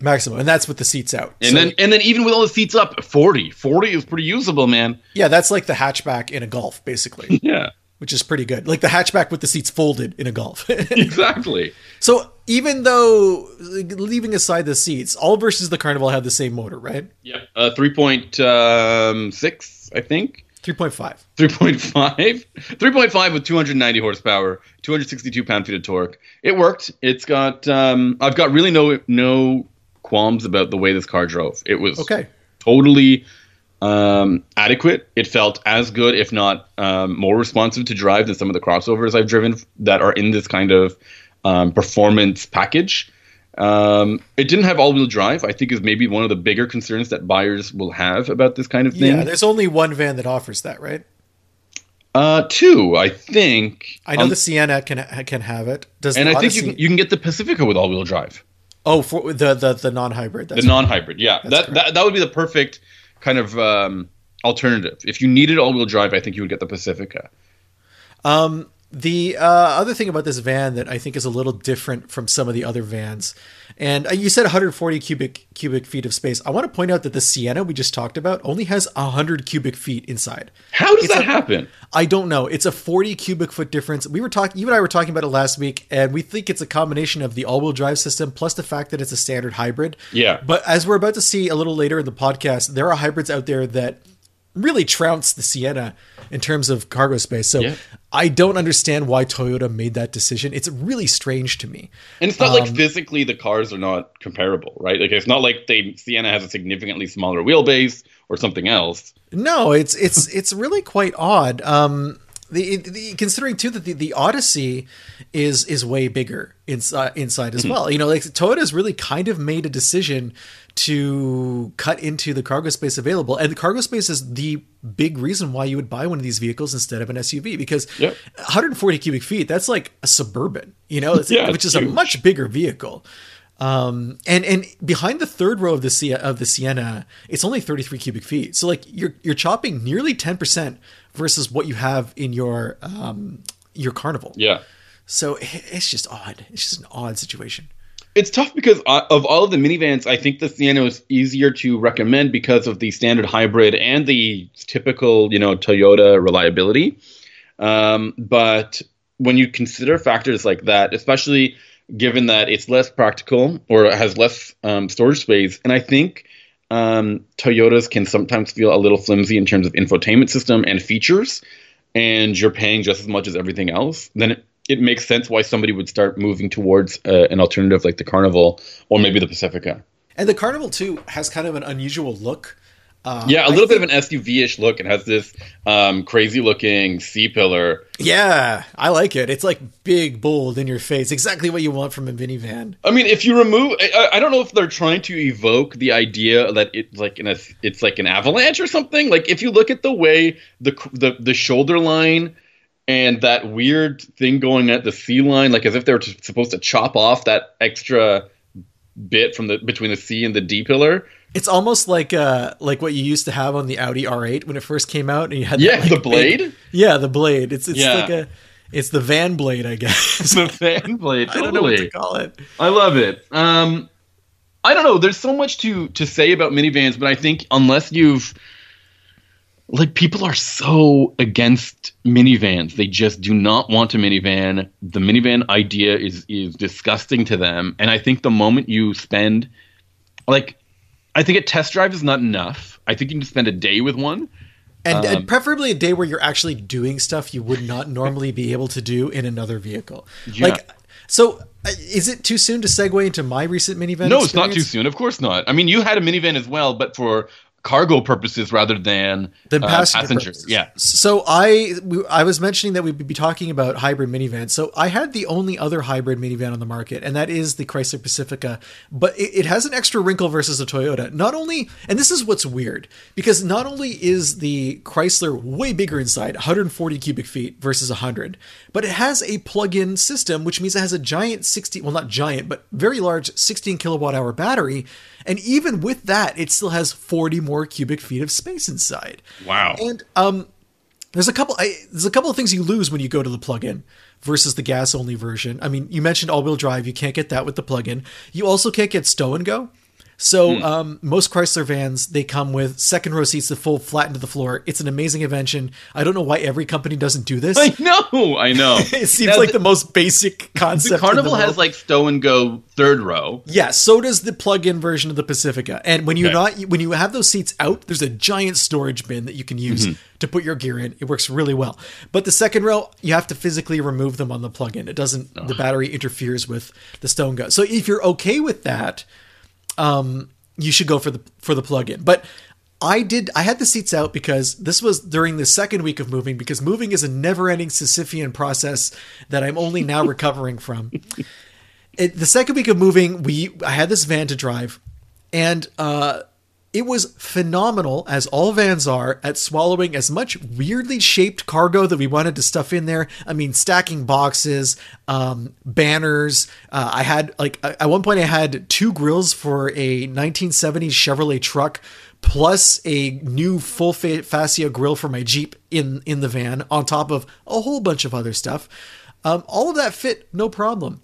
Maximum, and that's with the seats out. And so, then and then even with all the seats up, forty. forty is pretty usable, man. Yeah, that's like the hatchback in a Golf, basically. Yeah. Which is pretty good. Like the hatchback with the seats folded in a Golf. Exactly. So even though, leaving aside the seats, all versus the Carnival have the same motor, right? Yeah, uh, three point six, I think. three point five. three point five. three point five with two hundred ninety horsepower, two hundred sixty-two pound-feet of torque. It worked. It's got, um, I've got really no no... qualms about the way this car drove. It was okay. totally um, adequate. It felt as good, if not um, more responsive to drive than some of the crossovers I've driven that are in this kind of um, performance package. Um, it didn't have all-wheel drive, I think, is maybe one of the bigger concerns that buyers will have about this kind of thing. Yeah, there's only one van that offers that, right? Uh, two, I think. I know um, the Sienna can can have it. Does and I Odyssey- think you can, you can get the Pacifica with all-wheel drive. Oh, for the the, the non-hybrid. That's the right. non-hybrid, yeah. That's that, that that would be the perfect kind of um, alternative. If you needed all-wheel drive, I think you would get the Pacifica. Um, the uh, other thing about this van that I think is a little different from some of the other vans, and you said one hundred forty cubic cubic feet of space. I want to point out that the Sienna we just talked about only has one hundred cubic feet inside. How does it's that a, happen? I don't know. It's a forty cubic foot difference. We were talking, you and I were talking about it last week, and we think it's a combination of the all-wheel drive system plus the fact that it's a standard hybrid. Yeah. But as we're about to see a little later in the podcast, there are hybrids out there that really trounce the Sienna in terms of cargo space. So yeah. I don't understand why Toyota made that decision. It's really strange to me. And it's not um, like physically the cars are not comparable, right? Like it's not like they Sienna has a significantly smaller wheelbase or something else. No, it's it's it's really quite odd. Um, the, the considering too that the, the Odyssey is is way bigger inside inside as mm-hmm. well. You know, like Toyota's really kind of made a decision to cut into the cargo space available. And the cargo space is the big reason why you would buy one of these vehicles instead of an S U V, because yep. one hundred forty cubic feet, that's like a Suburban, you know, yeah, which is huge. A much bigger vehicle. Um, and, and behind the third row of the Sienna, of the Sienna, it's only thirty-three cubic feet. So like you're, you're chopping nearly ten percent versus what you have in your, um, your Carnival. Yeah. So it's just odd. It's just an odd situation. It's tough because of all of the minivans, I think the Sienna is easier to recommend because of the standard hybrid and the typical, you know, Toyota reliability. Um, but when you consider factors like that, especially given that it's less practical or has less um, storage space, and I think um, Toyotas can sometimes feel a little flimsy in terms of infotainment system and features, and you're paying just as much as everything else, then it, it makes sense why somebody would start moving towards uh, an alternative like the Carnival or maybe the Pacifica. And the Carnival, too, has kind of an unusual look. Uh, yeah, a little I bit think... of an S U V-ish look. It has this um, crazy-looking C-pillar. Yeah, I like it. It's like big, bold, in your face. Exactly what you want from a minivan. I mean, if you remove... I, I don't know if they're trying to evoke the idea that it's like an, it's like an avalanche or something. Like, if you look at the way the the, the shoulder line... and that weird thing going at the C line, like as if they were t- supposed to chop off that extra bit from the between the C and the D pillar. It's almost like uh, like what you used to have on the Audi R eight when it first came out, and you had yeah that, like, the blade. Big, yeah, the blade. It's it's yeah. like a it's the van blade, I guess. The van blade. Totally. I don't know what to call it. I love it. Um, I don't know. There's so much to to say about minivans, but I think unless you've Like, people are so against minivans. They just do not want a minivan. The minivan idea is is disgusting to them. And I think the moment you spend, like, I think a test drive is not enough. I think you can spend a day with one. And, um, and preferably a day where you're actually doing stuff you would not normally be able to do in another vehicle. Yeah. Like, so is it too soon to segue into my recent minivan No, experience? It's not too soon. Of course not. I mean, you had a minivan as well, but for cargo purposes rather than the passenger uh, passengers. Purposes. Yeah. So I, I was mentioning that we'd be talking about hybrid minivans. So I had the only other hybrid minivan on the market, and that is the Chrysler Pacifica, but it, it has an extra wrinkle versus a Toyota. Not only, and this is what's weird, because not only is the Chrysler way bigger inside, one hundred forty cubic feet versus one hundred, but it has a plug-in system, which means it has a giant sixty, well, not giant, but very large sixteen kilowatt hour battery. And even with that, it still has forty more cubic feet of space inside. Wow. And um, there's a couple I, there's a couple of things you lose when you go to the plug-in versus the gas-only version. I mean, you mentioned all-wheel drive. You can't get that with the plug-in. You also can't get stow and go. So hmm. um, most Chrysler vans, they come with second row seats that fold flat into the floor. It's an amazing invention. I don't know why every company doesn't do this. I know. I know. It seems now, like the, the most basic concept. The Carnival in the has like stow and go third row. Yeah. So does the plug-in version of the Pacifica. And when you're okay. not, when you have those seats out, there's a giant storage bin that you can use mm-hmm. to put your gear in. It works really well. But the second row, you have to physically remove them on the plug-in. It doesn't, oh. the battery interferes with the stow and go. So if you're okay with that, Um, you should go for the, for the plug-in. But I did, I had the seats out because this was during the second week of moving, because moving is a never ending Sisyphean process that I'm only now recovering from. It, the second week of moving, we, I had this van to drive, and, uh, it was phenomenal, as all vans are, at swallowing as much weirdly shaped cargo that we wanted to stuff in there. I mean, stacking boxes, um, banners. Uh, I had like at one point I had two grills for a nineteen seventies Chevrolet truck, plus a new full fascia grill for my Jeep in in the van, on top of a whole bunch of other stuff. Um, all of that fit no problem.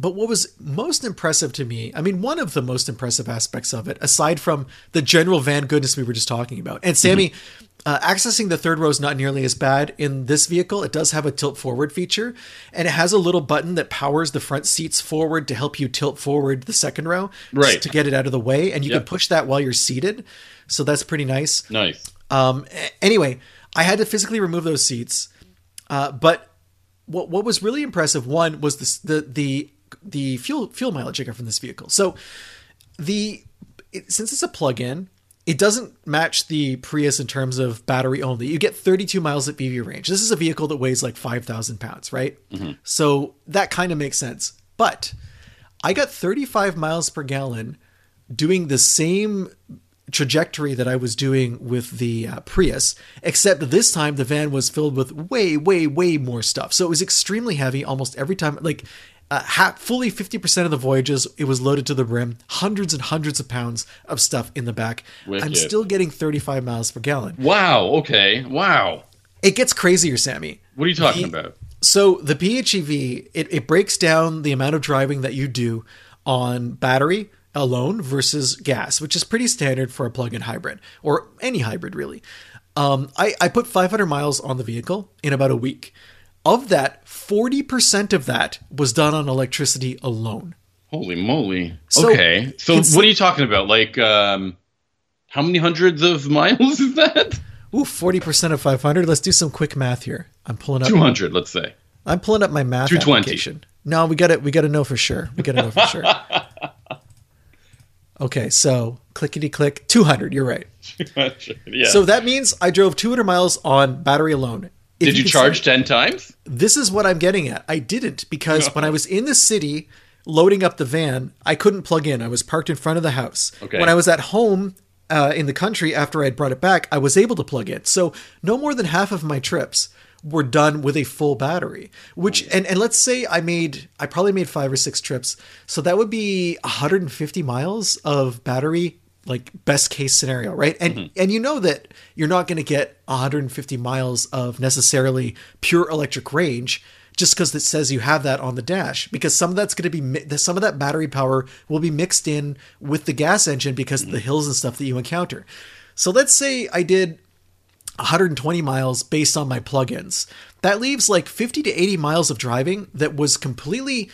But what was most impressive to me, I mean, one of the most impressive aspects of it, aside from the general van goodness we were just talking about, and Sammy, mm-hmm. uh, accessing the third row is not nearly as bad in this vehicle. It does have a tilt forward feature, and it has a little button that powers the front seats forward to help you tilt forward the second row right. to get it out of the way. And you yep. can push that while you're seated. So that's pretty nice. Nice. Um, anyway, I had to physically remove those seats. Uh, but what, what was really impressive, one, was this, the, the, the fuel fuel mileage I got from this vehicle. So the it, since it's a plug-in, it doesn't match the Prius in terms of battery only. You get thirty-two miles at B V range. This is a vehicle that weighs like five thousand pounds, right? Mm-hmm. So that kind of makes sense. But I got thirty-five miles per gallon doing the same trajectory that I was doing with the uh, Prius, except this time the van was filled with way, way, way more stuff. So it was extremely heavy almost every time. Like, Uh, half, fully fifty percent of the voyages, it was loaded to the brim, hundreds and hundreds of pounds of stuff in the back. Wicked. I'm still getting thirty-five miles per gallon. Wow. Okay. Wow. It gets crazier, Sammy. What are you talking the, about? So the P H E V, it, it breaks down the amount of driving that you do on battery alone versus gas, which is pretty standard for a plug-in hybrid or any hybrid, really. Um, I, I put five hundred miles on the vehicle in about a week. Of that, forty percent of that was done on electricity alone. Holy moly. So, okay. So what are you talking about? Like, um, how many hundreds of miles is that? Ooh, forty percent of five hundred. Let's do some quick math here. I'm pulling up. two hundred, let's say. I'm pulling up my math application. No, we got it. We got to know for sure. We got to know for sure. Okay. So clickety click. two hundred. You're right. two hundred, yeah. So that means I drove two hundred miles on battery alone. If Did you, you charge ten times? This is what I'm getting at. I didn't, because no. when I was in the city loading up the van, I couldn't plug in. I was parked in front of the house. Okay. When I was at home uh, in the country after I had brought it back, I was able to plug in. So no more than half of my trips were done with a full battery, which, and, and let's say I made, I probably made five or six trips. So that would be one hundred fifty miles of battery, like best case scenario, right? And mm-hmm. and you know that you're not going to get one hundred fifty miles of necessarily pure electric range just because it says you have that on the dash, because some of that's going to be, some of that battery power will be mixed in with the gas engine because mm-hmm. of the hills and stuff that you encounter. So let's say I did one hundred twenty miles based on my plugins. That leaves like fifty to eighty miles of driving that was completely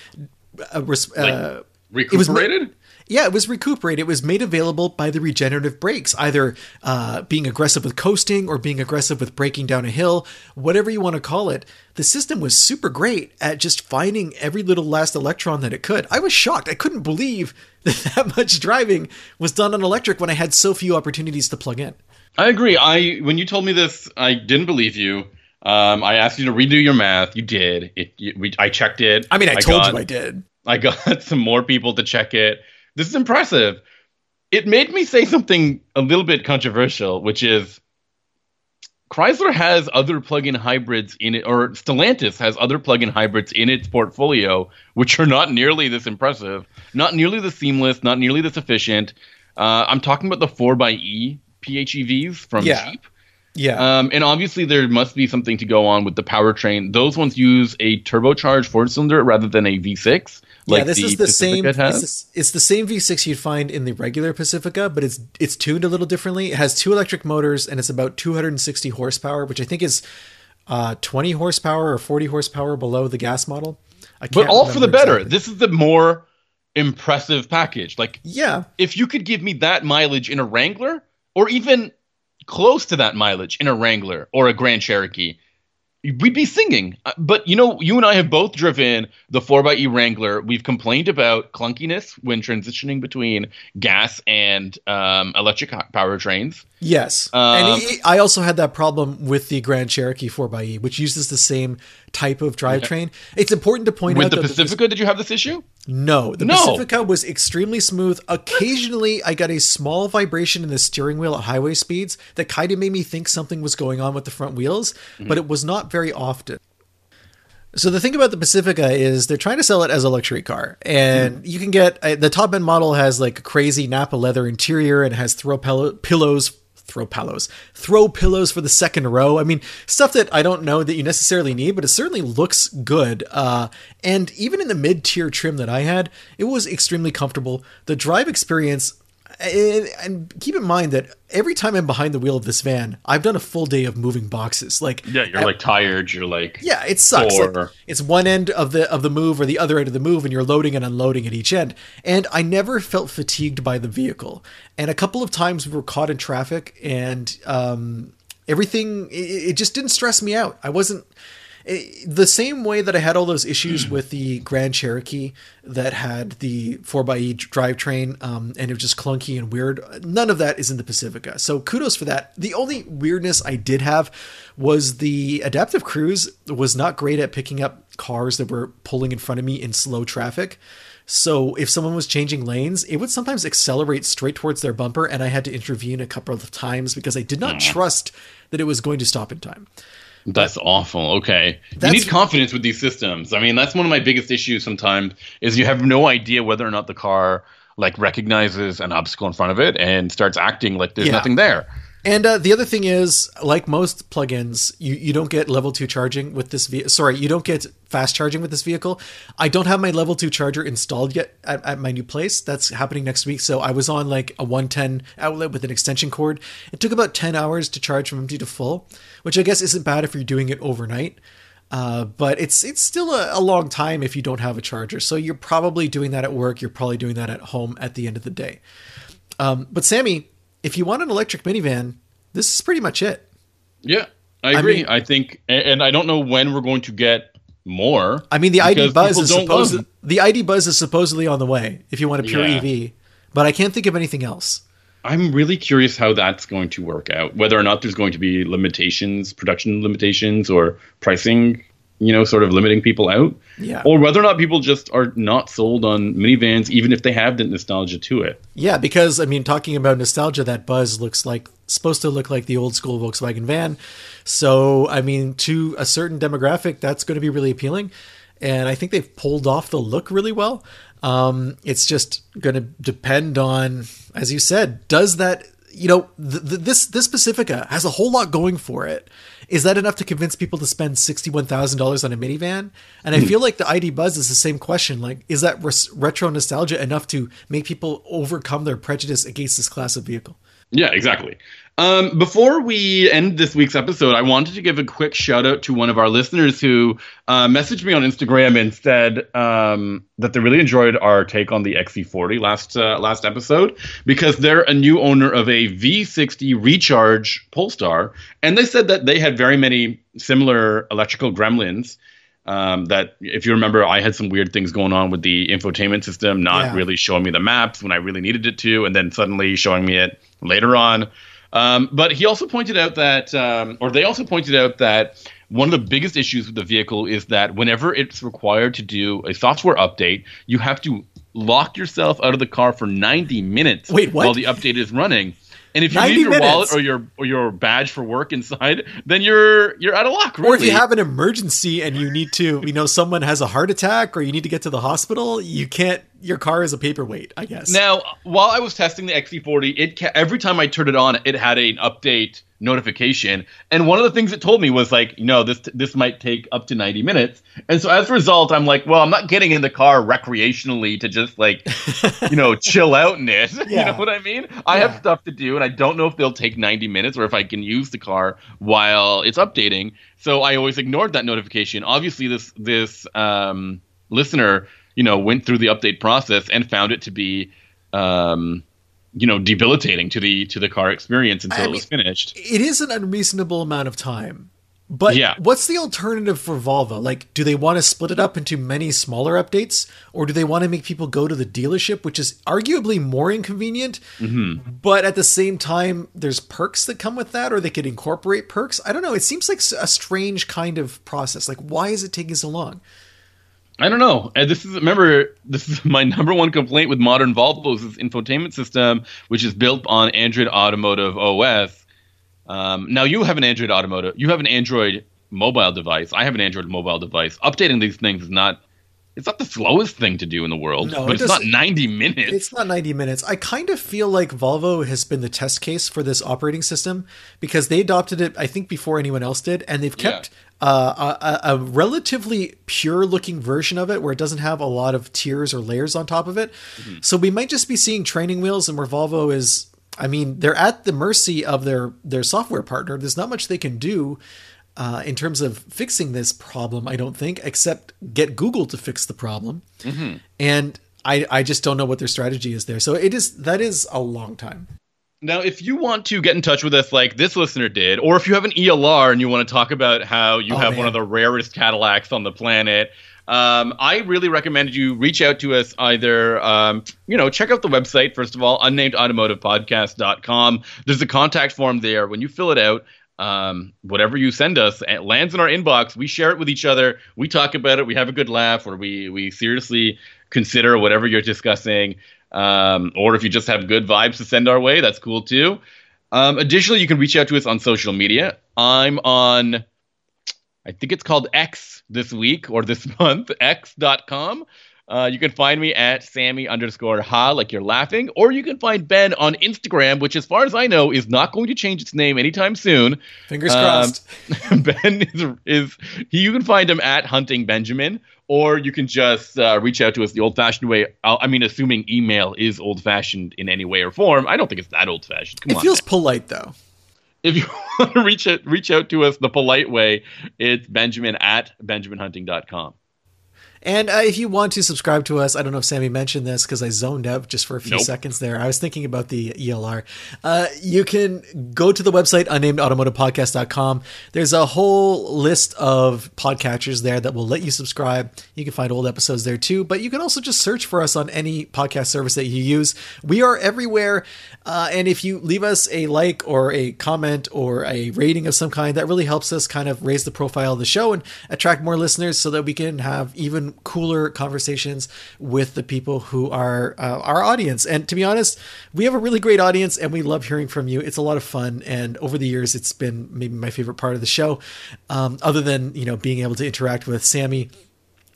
uh, res- like uh, recuperated? It was, Yeah, it was Recuperate. It was made available by the regenerative brakes, either uh, being aggressive with coasting or being aggressive with braking down a hill, whatever you want to call it. The system was super great at just finding every little last electron that it could. I was shocked. I couldn't believe that that much driving was done on electric when I had so few opportunities to plug in. I agree. I when you told me this, I didn't believe you. Um, I asked you to redo your math. You did. It. You, we, I checked it. I mean, I, I told got, you I did. I got some more people to check it. This is impressive. It made me say something a little bit controversial, which is Chrysler has other plug-in hybrids in it, or Stellantis has other plug-in hybrids in its portfolio, which are not nearly this impressive, not nearly this seamless, not nearly this efficient. Uh, I'm talking about the four by E P H E Vs from yeah. Jeep. Yeah. Um, and obviously there must be something to go on with the powertrain. Those ones use a turbocharged four-cylinder rather than a V six. Like yeah, this the is the Pacifica same. It's, it's the same V six you'd find in the regular Pacifica, but it's it's tuned a little differently. It has two electric motors, and it's about two hundred sixty horsepower, which I think is uh, twenty horsepower or forty horsepower below the gas model. I can't but all for the better. Exactly. This is the more impressive package. Like, yeah, if you could give me that mileage in a Wrangler, or even close to that mileage in a Wrangler or a Grand Cherokee, we'd be singing. But, you know, you and I have both driven the four by E Wrangler. We've complained about clunkiness when transitioning between gas and um, electric powertrains. Yes. Um, and it, I also had that problem with the Grand Cherokee four by E, which uses the same type of drivetrain. Yeah. It's important to point with out. With the Pacifica, was, did you have this issue? No. The no. Pacifica was extremely smooth. Occasionally, I got a small vibration in the steering wheel at highway speeds that kind of made me think something was going on with the front wheels, mm-hmm. but it was not very often. So the thing about the Pacifica is they're trying to sell it as a luxury car, and mm. you can get uh, the top end model has like crazy Napa leather interior and has throw pillow, pillows, throw pillows, throw pillows for the second row. I mean, stuff that I don't know that you necessarily need, but it certainly looks good. Uh, and even in the mid tier trim that I had, it was extremely comfortable. The drive experience, and keep in mind that every time I'm behind the wheel of this van, I've done a full day of moving boxes. Like yeah, you're at, like tired. You're like yeah, it sucks. Like, it's one end of the of the move or the other end of the move, and you're loading and unloading at each end. And I never felt fatigued by the vehicle. And a couple of times we were caught in traffic, and um, everything it, it just didn't stress me out. I wasn't. It, the same way that I had all those issues with the Grand Cherokee that had the four by E drivetrain um, and it was just clunky and weird, none of that is in the Pacifica. So kudos for that. The only weirdness I did have was the adaptive cruise was not great at picking up cars that were pulling in front of me in slow traffic. So if someone was changing lanes, it would sometimes accelerate straight towards their bumper, and I had to intervene a couple of times because I did not trust that it was going to stop in time. That's awful. Okay. That's, you need confidence with these systems. I mean, that's one of my biggest issues sometimes is you have no idea whether or not the car like recognizes an obstacle in front of it and starts acting like there's yeah. nothing there. And uh, the other thing is, like most plugins, you, you don't get level two charging with this vehicle. Sorry, you don't get fast charging with this vehicle. I don't have my level two charger installed yet at, at my new place. That's happening next week. So I was on like a one ten outlet with an extension cord. It took about ten hours to charge from empty to full, which I guess isn't bad if you're doing it overnight. Uh, but it's it's still a, a long time if you don't have a charger. So you're probably doing that at work. You're probably doing that at home at the end of the day. Um, but Sammy, if you want an electric minivan, this is pretty much it. Yeah, I agree. I mean, I think, and I don't know when we're going to get more. I mean, the I D Buzz is supposed the I D Buzz is supposedly on the way if you want a pure yeah. E V, but I can't think of anything else. I'm really curious how that's going to work out, whether or not there's going to be limitations, production limitations, or pricing, you know, sort of limiting people out, yeah. or whether or not people just are not sold on minivans, even if they have the nostalgia to it. Yeah, because I mean, talking about nostalgia, that Buzz looks like supposed to look like the old school Volkswagen van. So, I mean, to a certain demographic, that's going to be really appealing. And I think they've pulled off the look really well. Um, it's just going to depend on, as you said, does that, you know, th- th- this this Pacifica has a whole lot going for it. Is that enough to convince people to spend sixty-one thousand dollars on a minivan? And I feel like the I D Buzz is the same question. Like, is that res- retro nostalgia enough to make people overcome their prejudice against this class of vehicle? Yeah, exactly. Um, before we end this week's episode, I wanted to give a quick shout out to one of our listeners who uh, messaged me on Instagram and said um, that they really enjoyed our take on the X C forty last uh, last episode because they're a new owner of a V sixty Recharge Polestar, and they said that they had very many similar electrical gremlins. Um, that if you remember, I had some weird things going on with the infotainment system, not yeah. really showing me the maps when I really needed it to, and then suddenly showing me it later on. Um, but he also pointed out that, um, or they also pointed out that one of the biggest issues with the vehicle is that whenever it's required to do a software update, you have to lock yourself out of the car for ninety minutes Wait, what? while the update is running. And if you leave your minutes. wallet or your or your badge for work inside, then you're you're out of luck. Really. Or if you have an emergency and you need to, you know, someone has a heart attack or you need to get to the hospital, you can't. Your car is a paperweight, I guess. Now, while I was testing the X C forty, it ca- every time I turned it on, it had an update notification, and one of the things it told me was like, no, this this might take up to ninety minutes. And so as a result, I'm like, well, I'm not getting in the car recreationally to just like, you know, chill out in it. Yeah. You know what I mean? I yeah. have stuff to do, and I don't know if they'll take ninety minutes or if I can use the car while it's updating. So I always ignored that notification. Obviously, this this um, listener, you know, went through the update process and found it to be, um, you know, debilitating to the to the car experience until I mean, it was finished. It is an unreasonable amount of time. But yeah. what's the alternative for Volvo? Like, do they want to split it up into many smaller updates, or do they want to make people go to the dealership, which is arguably more inconvenient? Mm-hmm. But at the same time, there's perks that come with that, or they could incorporate perks. I don't know. It seems like a strange kind of process. Like, why is it taking so long? I don't know. And this is remember this is my number one complaint with modern Volvo's is infotainment system, which is built on Android Automotive O S. Um, now you have an Android Automotive, you have an Android mobile device. I have an Android mobile device. Updating these things is not it's not the slowest thing to do in the world, no, but it it's not ninety minutes. It's not ninety minutes. I kind of feel like Volvo has been the test case for this operating system because they adopted it, I think, before anyone else did, and they've kept yeah. Uh, a, a relatively pure looking version of it where it doesn't have a lot of tiers or layers on top of it. Mm-hmm. So we might just be seeing training wheels and where Volvo is, I mean, they're at the mercy of their, their software partner. There's not much they can do uh, in terms of fixing this problem, I don't think, except get Google to fix the problem. Mm-hmm. And I, I just don't know what their strategy is there. So it is, that is a long time. Now, if you want to get in touch with us like this listener did, or if you have an E L R and you want to talk about how you oh, have man. one of the rarest Cadillacs on the planet, um, I really recommend you reach out to us either, um, you know, check out the website, first of all, unnamed automotive podcast dot com. There's a contact form there. When you fill it out, um, whatever you send us, it lands in our inbox. We share it with each other. We talk about it. We have a good laugh, or we, we seriously consider whatever you're discussing. Um, or if you just have good vibes to send our way, that's cool too. Um, additionally, you can reach out to us on social media. I'm on, I think it's called X this week or this month, X dot com. Uh, you can find me at Sammy underscore ha, like you're laughing. Or you can find Ben on Instagram, which as far as I know is not going to change its name anytime soon. Fingers um, crossed. Ben is, is he, you can find him at Hunting Benjamin. Or you can just uh, reach out to us the old-fashioned way. I'll, I mean, assuming email is old-fashioned in any way or form. I don't think it's that old-fashioned. Come it on, feels man. polite, though. If you want to reach out, reach out to us the polite way, it's Benjamin at benjamin hunting dot com. And uh, if you want to subscribe to us, I don't know if Sammy mentioned this because I zoned out just for a few nope. seconds there. I was thinking about the E L R. Uh, you can go to the website, unnamed automotive podcast dot com. There's a whole list of podcatchers there that will let you subscribe. You can find old episodes there too, but you can also just search for us on any podcast service that you use. We are everywhere. Uh, and if you leave us a like or a comment or a rating of some kind, that really helps us kind of raise the profile of the show and attract more listeners so that we can have even cooler conversations with the people who are uh, our audience. And to be honest, we have a really great audience and we love hearing from you. It's a lot of fun. And over the years, it's been maybe my favorite part of the show. Um, other than, you know, being able to interact with Sammy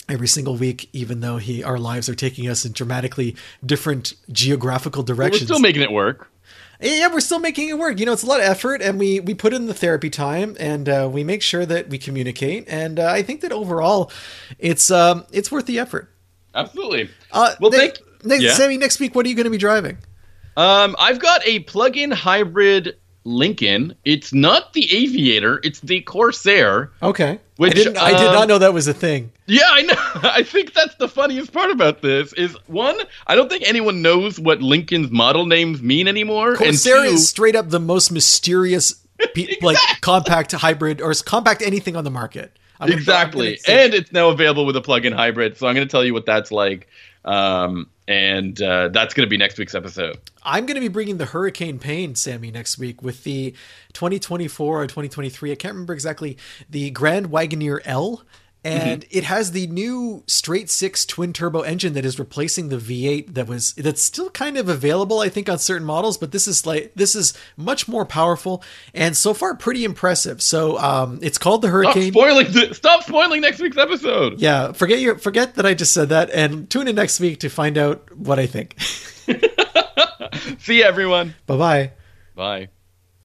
every single week, even though he, our lives are taking us in dramatically different geographical directions. But we're still making it work. Yeah, we're still making it work. You know, it's a lot of effort, and we, we put in the therapy time, and uh, we make sure that we communicate. And uh, I think that overall, it's um it's worth the effort. Absolutely. Uh, well, ne- thank. Ne- yeah. Sammy, next week, what are you going to be driving? Um, I've got a plug-in hybrid Lincoln. It's not the Aviator. It's the Corsair. Okay. Which, I, didn't, I uh, did not know that was a thing. Yeah, I know. I think that's the funniest part about this is, one, I don't think anyone knows what Lincoln's model names mean anymore. Corsair and two, is straight up the most mysterious, exactly. like compact hybrid or compact anything on the market. I'm exactly. And it's now available with a plug-in hybrid. So I'm going to tell you what that's like. Um, and uh, that's going to be next week's episode. I'm going to be bringing the hurricane pain, Sammy, next week with the twenty twenty-four or twenty twenty-three. I can't remember exactly. The Grand Wagoneer L. And mm-hmm. it has the new straight six twin turbo engine that is replacing the V eight that was that's still kind of available, I think, on certain models. But this is like this is much more powerful and so far pretty impressive. So um, it's called the Hurricane. Stop spoiling, th- stop spoiling next week's episode. Yeah, forget your forget that I just said that, and tune in next week to find out what I think. See you, everyone. Bye-bye. Bye.